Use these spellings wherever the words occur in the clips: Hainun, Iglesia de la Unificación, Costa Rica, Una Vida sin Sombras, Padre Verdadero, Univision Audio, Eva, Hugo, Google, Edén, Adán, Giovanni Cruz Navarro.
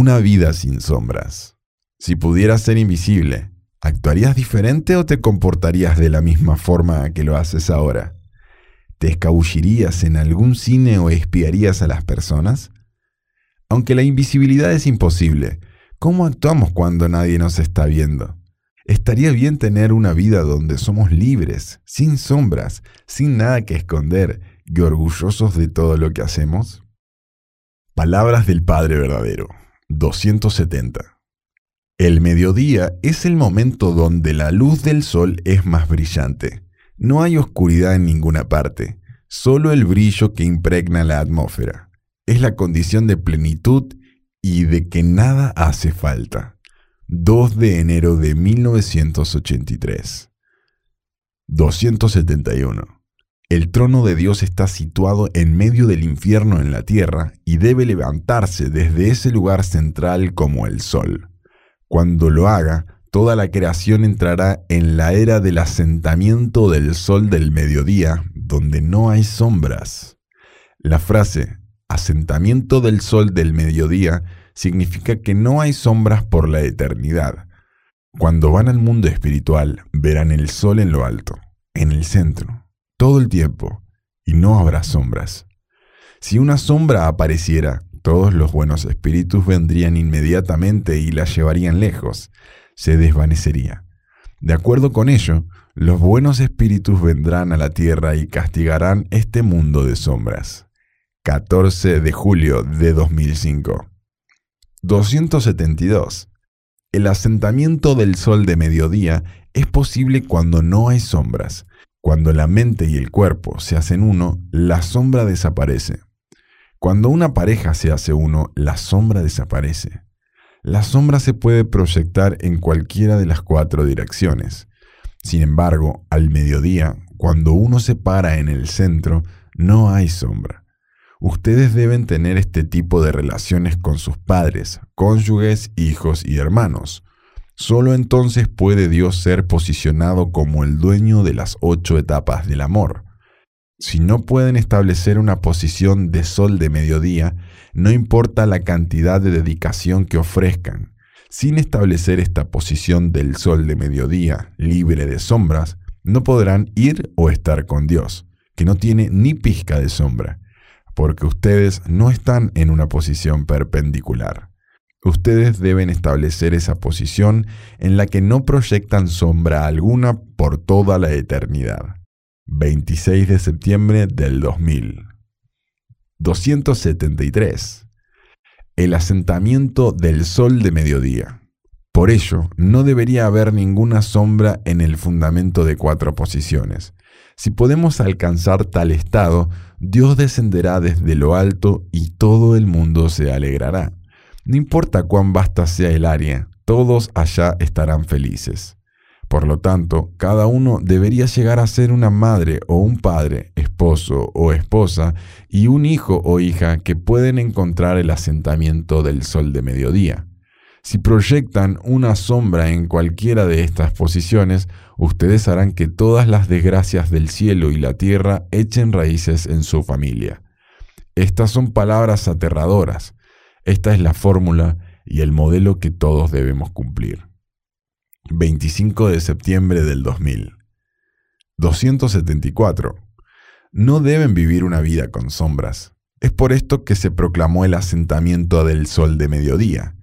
Una vida sin sombras. Si pudieras ser invisible, ¿actuarías diferente o te comportarías de la misma forma que lo haces ahora? ¿Te escabullirías en algún cine o espiarías a las personas? Aunque la invisibilidad es imposible, ¿cómo actuamos cuando nadie nos está viendo? Estaría bien tener una vida donde somos libres, sin sombras, sin nada que esconder y orgullosos de todo lo que hacemos. Palabras del Padre Verdadero, 270. El mediodía es el momento donde la luz del sol es más brillante. No hay oscuridad en ninguna parte, solo el brillo que impregna la atmósfera. Es la condición de plenitud y de que nada hace falta. 2 de enero de 1983. 271. El trono de Dios está situado en medio del infierno en la tierra y debe levantarse desde ese lugar central como el sol. Cuando lo haga, toda la creación entrará en la era del asentamiento del sol del mediodía, donde no hay sombras. La frase asentamiento del sol del mediodía significa que no hay sombras por la eternidad. Cuando van al mundo espiritual, verán el sol en lo alto, en el centro, todo el tiempo, y no habrá sombras. Si una sombra apareciera, todos los buenos espíritus vendrían inmediatamente y la llevarían lejos, se desvanecería. De acuerdo con ello, los buenos espíritus vendrán a la tierra y castigarán este mundo de sombras. 14 de julio de 2005. 272. El asentamiento del sol de mediodía es posible cuando no hay sombras. Cuando la mente y el cuerpo se hacen uno, la sombra desaparece. Cuando una pareja se hace uno, la sombra desaparece. La sombra se puede proyectar en cualquiera de las 4 direcciones. Sin embargo, al mediodía, cuando uno se para en el centro, no hay sombra. Ustedes deben tener este tipo de relaciones con sus padres, cónyuges, hijos y hermanos. Solo entonces puede Dios ser posicionado como el dueño de las 8 etapas del amor. Si no pueden establecer una posición de sol de mediodía, no importa la cantidad de dedicación que ofrezcan. Sin establecer esta posición del sol de mediodía, libre de sombras, no podrán ir o estar con Dios, que no tiene ni pizca de sombra, porque ustedes no están en una posición perpendicular. Ustedes deben establecer esa posición en la que no proyectan sombra alguna por toda la eternidad. 26 de septiembre del 2000. 273. El asentamiento del sol de mediodía. Por ello, no debería haber ninguna sombra en el fundamento de 4 posiciones. Si podemos alcanzar tal estado, Dios descenderá desde lo alto y todo el mundo se alegrará. No importa cuán vasta sea el área, todos allá estarán felices. Por lo tanto, cada uno debería llegar a ser una madre o un padre, esposo o esposa y un hijo o hija que pueden encontrar el asentamiento del sol de mediodía. Si proyectan una sombra en cualquiera de estas posiciones, ustedes harán que todas las desgracias del cielo y la tierra echen raíces en su familia. Estas son palabras aterradoras. Esta es la fórmula y el modelo que todos debemos cumplir. 25 de septiembre del 2000. 274. No deben vivir una vida con sombras. Es por esto que se proclamó el asentamiento del sol de mediodía.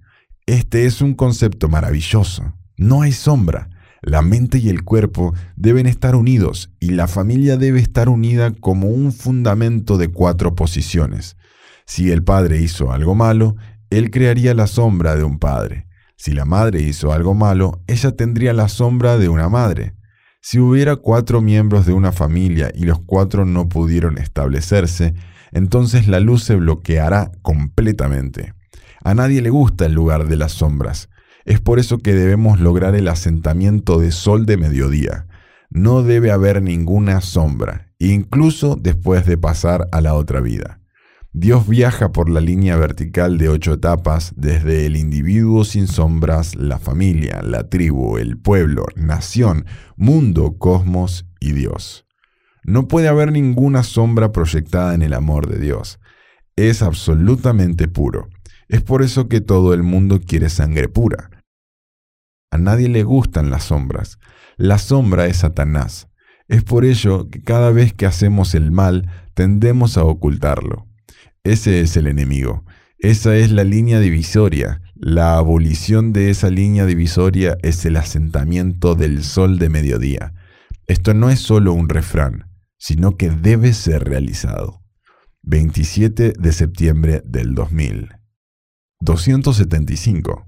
Este es un concepto maravilloso. No hay sombra. La mente y el cuerpo deben estar unidos y la familia debe estar unida como un fundamento de 4 posiciones. Si el padre hizo algo malo, él crearía la sombra de un padre. Si la madre hizo algo malo, ella tendría la sombra de una madre. Si hubiera 4 miembros de una familia y los 4 no pudieron establecerse, entonces la luz se bloqueará completamente. A nadie le gusta el lugar de las sombras. Es por eso que debemos lograr el asentamiento de sol de mediodía. No debe haber ninguna sombra, incluso después de pasar a la otra vida. Dios viaja por la línea vertical de 8 etapas, desde el individuo sin sombras, la familia, la tribu, el pueblo, nación, mundo, cosmos y Dios. No puede haber ninguna sombra proyectada en el amor de Dios. Es absolutamente puro. Es por eso que todo el mundo quiere sangre pura. A nadie le gustan las sombras. La sombra es Satanás. Es por ello que cada vez que hacemos el mal, tendemos a ocultarlo. Ese es el enemigo. Esa es la línea divisoria. La abolición de esa línea divisoria es el asentamiento del sol de mediodía. Esto no es solo un refrán, sino que debe ser realizado. 27 de septiembre del 2000. 275.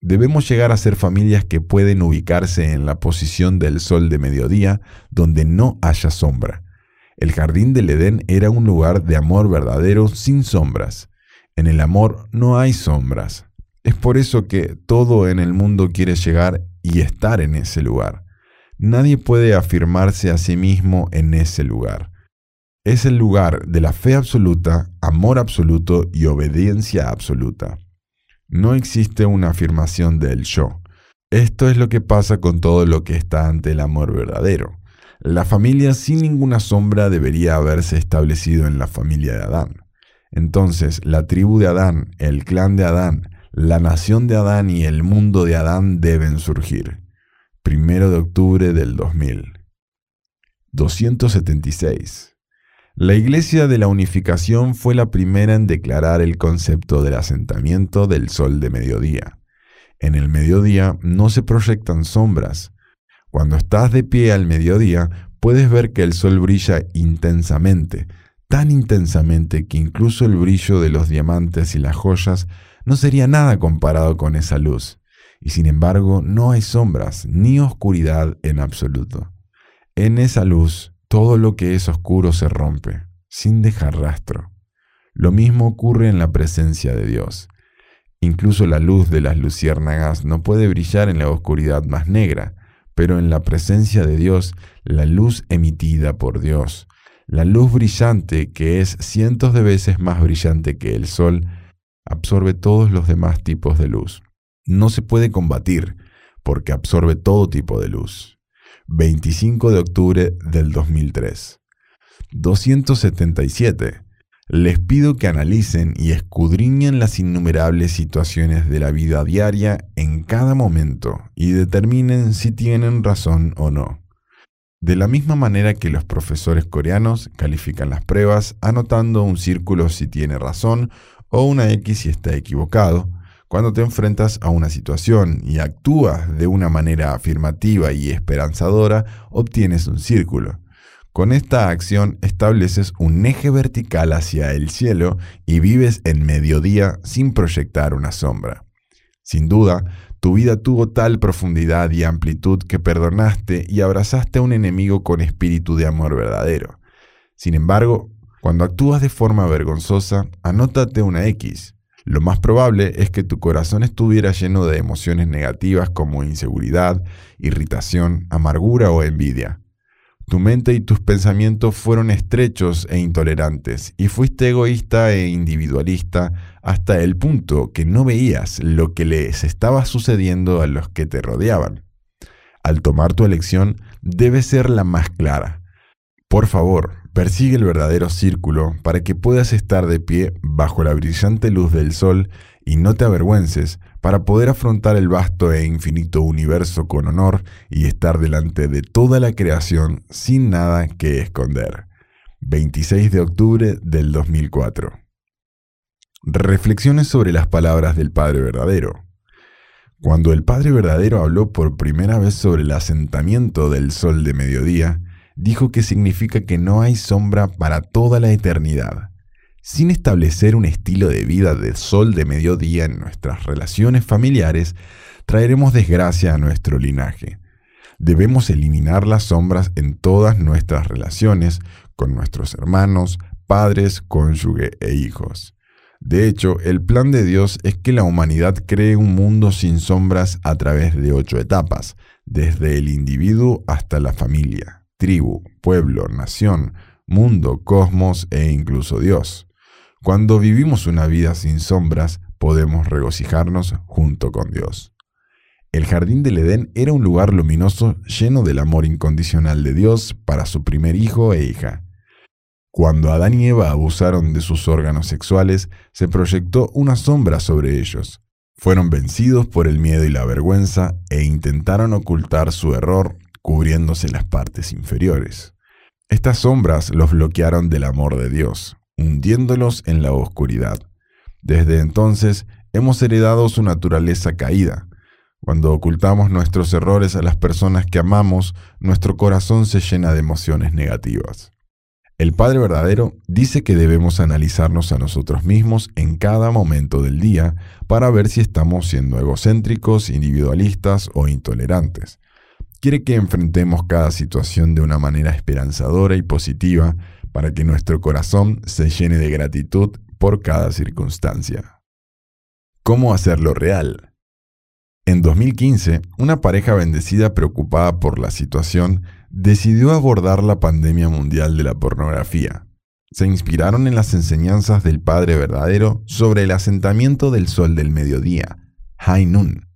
Debemos llegar a ser familias que pueden ubicarse en la posición del sol de mediodía, donde no haya sombra. El jardín del Edén era un lugar de amor verdadero sin sombras. En el amor no hay sombras. Es por eso que todo en el mundo quiere llegar y estar en ese lugar. Nadie puede afirmarse a sí mismo en ese lugar. Es el lugar de la fe absoluta, amor absoluto y obediencia absoluta. No existe una afirmación del yo. Esto es lo que pasa con todo lo que está ante el amor verdadero. La familia sin ninguna sombra debería haberse establecido en la familia de Adán. Entonces, la tribu de Adán, el clan de Adán, la nación de Adán y el mundo de Adán deben surgir. 1 de octubre del 2000. 276. La Iglesia de la Unificación fue la primera en declarar el concepto del asentamiento del sol de mediodía. En el mediodía no se proyectan sombras. Cuando estás de pie al mediodía, puedes ver que el sol brilla intensamente, tan intensamente que incluso el brillo de los diamantes y las joyas no sería nada comparado con esa luz. Y sin embargo, no hay sombras ni oscuridad en absoluto. En esa luz, todo lo que es oscuro se rompe, sin dejar rastro. Lo mismo ocurre en la presencia de Dios. Incluso la luz de las luciérnagas no puede brillar en la oscuridad más negra, pero en la presencia de Dios, la luz emitida por Dios, la luz brillante que es cientos de veces más brillante que el sol, absorbe todos los demás tipos de luz. No se puede combatir, porque absorbe todo tipo de luz. 25 de octubre del 2003. 277. Les pido que analicen y escudriñen las innumerables situaciones de la vida diaria en cada momento y determinen si tienen razón o no. De la misma manera que los profesores coreanos califican las pruebas anotando un círculo si tiene razón o una X si está equivocado, cuando te enfrentas a una situación y actúas de una manera afirmativa y esperanzadora, obtienes un círculo. Con esta acción estableces un eje vertical hacia el cielo y vives en mediodía sin proyectar una sombra. Sin duda, tu vida tuvo tal profundidad y amplitud que perdonaste y abrazaste a un enemigo con espíritu de amor verdadero. Sin embargo, cuando actúas de forma vergonzosa, anótate una X. Lo más probable es que tu corazón estuviera lleno de emociones negativas como inseguridad, irritación, amargura o envidia. Tu mente y tus pensamientos fueron estrechos e intolerantes, y fuiste egoísta e individualista hasta el punto que no veías lo que les estaba sucediendo a los que te rodeaban. Al tomar tu elección, debe ser la más clara. Por favor, persigue el verdadero círculo para que puedas estar de pie bajo la brillante luz del sol y no te avergüences para poder afrontar el vasto e infinito universo con honor y estar delante de toda la creación sin nada que esconder. 26 de octubre del 2004. Reflexiones sobre las palabras del Padre Verdadero. Cuando el Padre Verdadero habló por primera vez sobre el asentamiento del sol de mediodía, dijo que significa que no hay sombra para toda la eternidad. Sin establecer un estilo de vida de sol de mediodía en nuestras relaciones familiares, traeremos desgracia a nuestro linaje. Debemos eliminar las sombras en todas nuestras relaciones, con nuestros hermanos, padres, cónyuge e hijos. De hecho, el plan de Dios es que la humanidad cree un mundo sin sombras a través de 8 etapas, desde el individuo hasta la familia, tribu, pueblo, nación, mundo, cosmos e incluso Dios. Cuando vivimos una vida sin sombras, podemos regocijarnos junto con Dios. El jardín del Edén era un lugar luminoso lleno del amor incondicional de Dios para su primer hijo e hija. Cuando Adán y Eva abusaron de sus órganos sexuales, se proyectó una sombra sobre ellos. Fueron vencidos por el miedo y la vergüenza e intentaron ocultar su error cubriéndose las partes inferiores. Estas sombras los bloquearon del amor de Dios, hundiéndolos en la oscuridad. Desde entonces, hemos heredado su naturaleza caída. Cuando ocultamos nuestros errores a las personas que amamos, nuestro corazón se llena de emociones negativas. El Padre Verdadero dice que debemos analizarnos a nosotros mismos en cada momento del día para ver si estamos siendo egocéntricos, individualistas o intolerantes. Quiere que enfrentemos cada situación de una manera esperanzadora y positiva para que nuestro corazón se llene de gratitud por cada circunstancia. ¿Cómo hacerlo real? En 2015, una pareja bendecida preocupada por la situación decidió abordar la pandemia mundial de la pornografía. Se inspiraron en las enseñanzas del Padre Verdadero sobre el asentamiento del sol del mediodía, Hainun,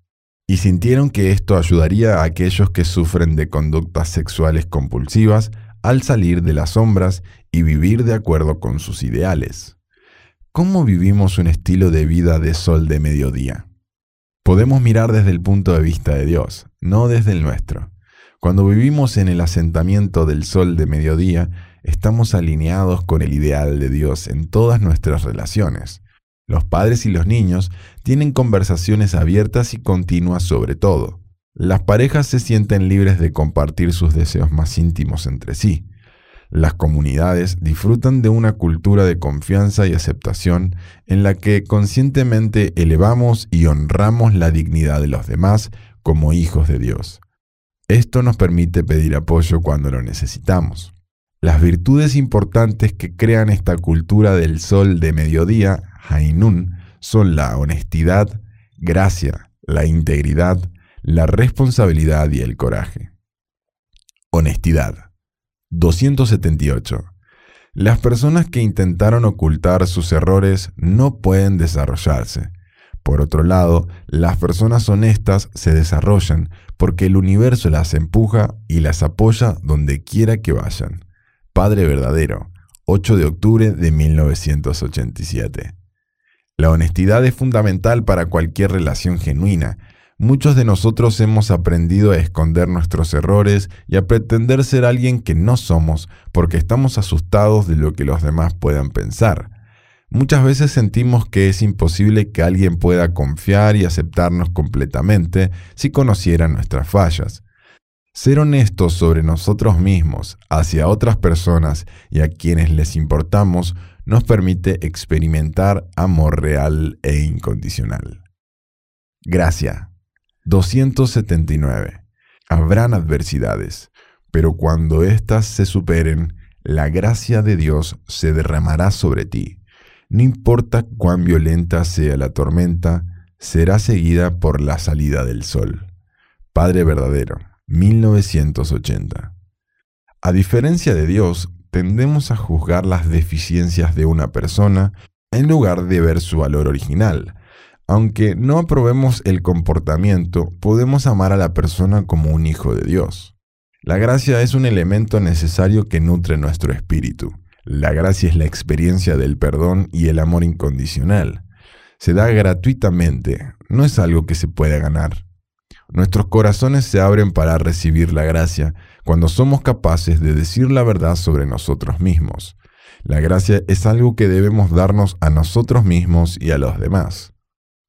y sintieron que esto ayudaría a aquellos que sufren de conductas sexuales compulsivas al salir de las sombras y vivir de acuerdo con sus ideales. ¿Cómo vivimos un estilo de vida de sol de mediodía? Podemos mirar desde el punto de vista de Dios, no desde el nuestro. Cuando vivimos en el asentamiento del sol de mediodía, estamos alineados con el ideal de Dios en todas nuestras relaciones. Los padres y los niños tienen conversaciones abiertas y continuas sobre todo. Las parejas se sienten libres de compartir sus deseos más íntimos entre sí. Las comunidades disfrutan de una cultura de confianza y aceptación en la que conscientemente elevamos y honramos la dignidad de los demás como hijos de Dios. Esto nos permite pedir apoyo cuando lo necesitamos. Las virtudes importantes que crean esta cultura del sol de mediodía, Hainun, son la honestidad, gracia, la integridad, la responsabilidad y el coraje. Honestidad. 278. Las personas que intentaron ocultar sus errores no pueden desarrollarse. Por otro lado, las personas honestas se desarrollan porque el universo las empuja y las apoya donde quiera que vayan. Padre Verdadero, 8 de octubre de 1987. La honestidad es fundamental para cualquier relación genuina. Muchos de nosotros hemos aprendido a esconder nuestros errores y a pretender ser alguien que no somos porque estamos asustados de lo que los demás puedan pensar. Muchas veces sentimos que es imposible que alguien pueda confiar y aceptarnos completamente si conociera nuestras fallas. Ser honestos sobre nosotros mismos, hacia otras personas y a quienes les importamos, nos permite experimentar amor real e incondicional. Gracia. 279. Habrán adversidades, pero cuando éstas se superen, la gracia de Dios se derramará sobre ti. No importa cuán violenta sea la tormenta, será seguida por la salida del sol. Padre Verdadero, 1980. A diferencia de Dios, tendemos a juzgar las deficiencias de una persona en lugar de ver su valor original. Aunque no aprobemos el comportamiento, podemos amar a la persona como un hijo de Dios. La gracia es un elemento necesario que nutre nuestro espíritu. La gracia es la experiencia del perdón y el amor incondicional. Se da gratuitamente, no es algo que se pueda ganar. Nuestros corazones se abren para recibir la gracia cuando somos capaces de decir la verdad sobre nosotros mismos. La gracia es algo que debemos darnos a nosotros mismos y a los demás.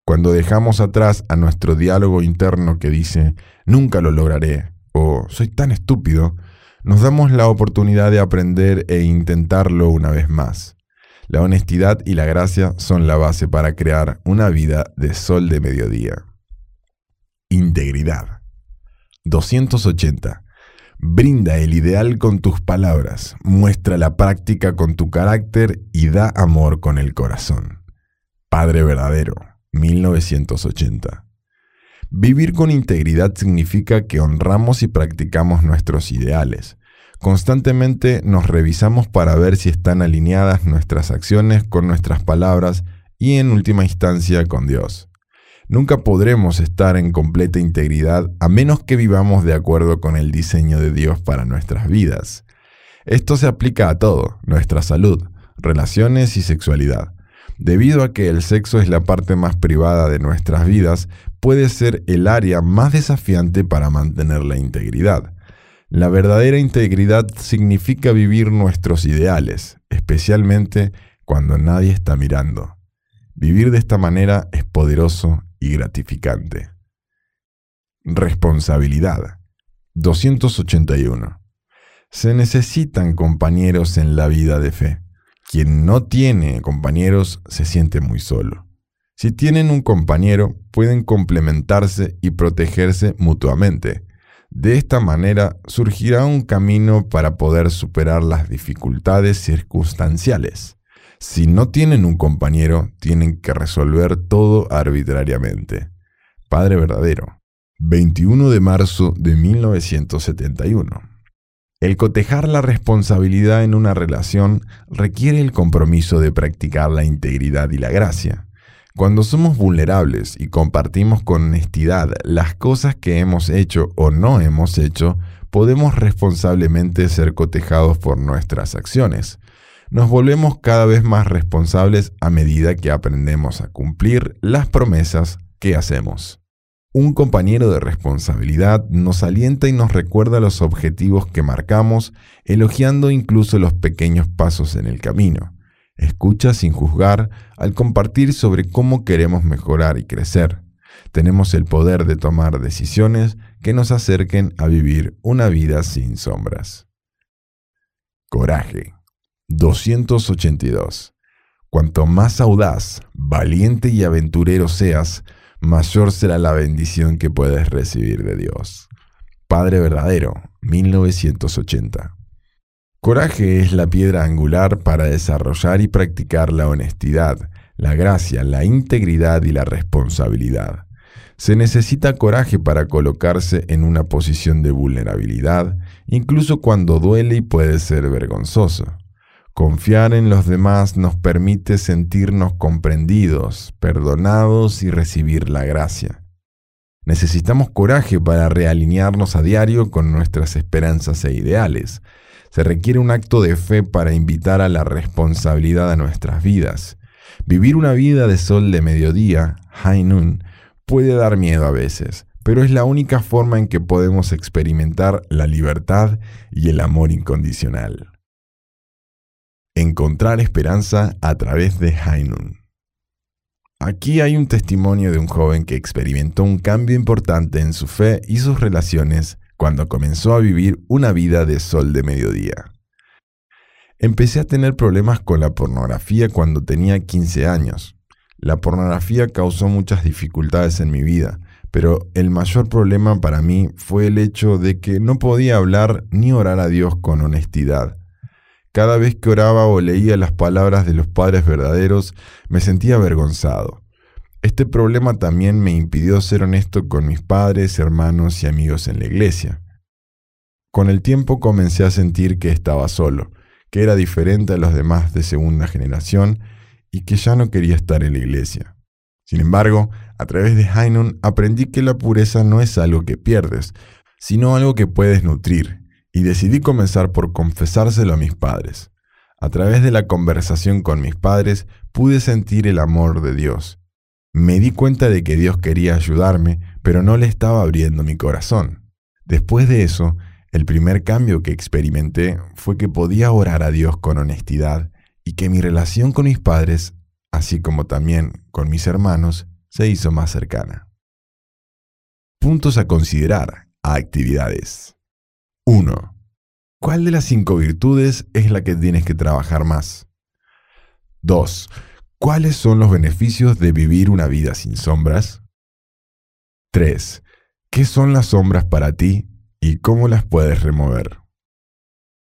Cuando dejamos atrás a nuestro diálogo interno que dice «nunca lo lograré» o «soy tan estúpido», nos damos la oportunidad de aprender e intentarlo una vez más. La honestidad y la gracia son la base para crear una vida de sol de mediodía. Integridad. 280. Brinda el ideal con tus palabras, muestra la práctica con tu carácter y da amor con el corazón. Padre Verdadero, 1980. Vivir con integridad significa que honramos y practicamos nuestros ideales. Constantemente nos revisamos para ver si están alineadas nuestras acciones con nuestras palabras y, en última instancia, con Dios. Nunca podremos estar en completa integridad a menos que vivamos de acuerdo con el diseño de Dios para nuestras vidas. Esto se aplica a todo, nuestra salud, relaciones y sexualidad. Debido a que el sexo es la parte más privada de nuestras vidas, puede ser el área más desafiante para mantener la integridad. La verdadera integridad significa vivir nuestros ideales, especialmente cuando nadie está mirando. Vivir de esta manera es poderoso y gratificante. Responsabilidad. 281. Se necesitan compañeros en la vida de fe. Quien no tiene compañeros se siente muy solo. Si tienen un compañero, pueden complementarse y protegerse mutuamente. De esta manera surgirá un camino para poder superar las dificultades circunstanciales. Si no tienen un compañero, tienen que resolver todo arbitrariamente. Padre Verdadero. 21 de marzo de 1971. El cotejar la responsabilidad en una relación requiere el compromiso de practicar la integridad y la gracia. Cuando somos vulnerables y compartimos con honestidad las cosas que hemos hecho o no hemos hecho, podemos responsablemente ser cotejados por nuestras acciones. Nos volvemos cada vez más responsables a medida que aprendemos a cumplir las promesas que hacemos. Un compañero de responsabilidad nos alienta y nos recuerda los objetivos que marcamos, elogiando incluso los pequeños pasos en el camino. Escucha sin juzgar al compartir sobre cómo queremos mejorar y crecer. Tenemos el poder de tomar decisiones que nos acerquen a vivir una vida sin sombras. Coraje. 282. Cuanto más audaz, valiente y aventurero seas, mayor será la bendición que puedes recibir de Dios. Padre Verdadero, 1980. Coraje es la piedra angular para desarrollar y practicar la honestidad, la gracia, la integridad y la responsabilidad. Se necesita coraje para colocarse en una posición de vulnerabilidad, incluso cuando duele y puede ser vergonzoso. Confiar en los demás nos permite sentirnos comprendidos, perdonados y recibir la gracia. Necesitamos coraje para realinearnos a diario con nuestras esperanzas e ideales. Se requiere un acto de fe para invitar a la responsabilidad a nuestras vidas. Vivir una vida de sol de mediodía, Hainun, puede dar miedo a veces, pero es la única forma en que podemos experimentar la libertad y el amor incondicional. Encontrar esperanza a través de Hainun. Aquí hay un testimonio de un joven que experimentó un cambio importante en su fe y sus relaciones cuando comenzó a vivir una vida de sol de mediodía. Empecé a tener problemas con la pornografía cuando tenía 15 años. La pornografía causó muchas dificultades en mi vida, pero el mayor problema para mí fue el hecho de que no podía hablar ni orar a Dios con honestidad. Cada vez que oraba o leía las palabras de los Padres Verdaderos, me sentía avergonzado. Este problema también me impidió ser honesto con mis padres, hermanos y amigos en la iglesia. Con el tiempo comencé a sentir que estaba solo, que era diferente a los demás de segunda generación y que ya no quería estar en la iglesia. Sin embargo, a través de Hainun aprendí que la pureza no es algo que pierdes, sino algo que puedes nutrir. Y decidí comenzar por confesárselo a mis padres. A través de la conversación con mis padres, pude sentir el amor de Dios. Me di cuenta de que Dios quería ayudarme, pero no le estaba abriendo mi corazón. Después de eso, el primer cambio que experimenté fue que podía orar a Dios con honestidad y que mi relación con mis padres, así como también con mis hermanos, se hizo más cercana. Puntos a considerar, actividades. 1. ¿Cuál de las 5 virtudes es la que tienes que trabajar más? 2. ¿Cuáles son los beneficios de vivir una vida sin sombras? 3. ¿Qué son las sombras para ti y cómo las puedes remover?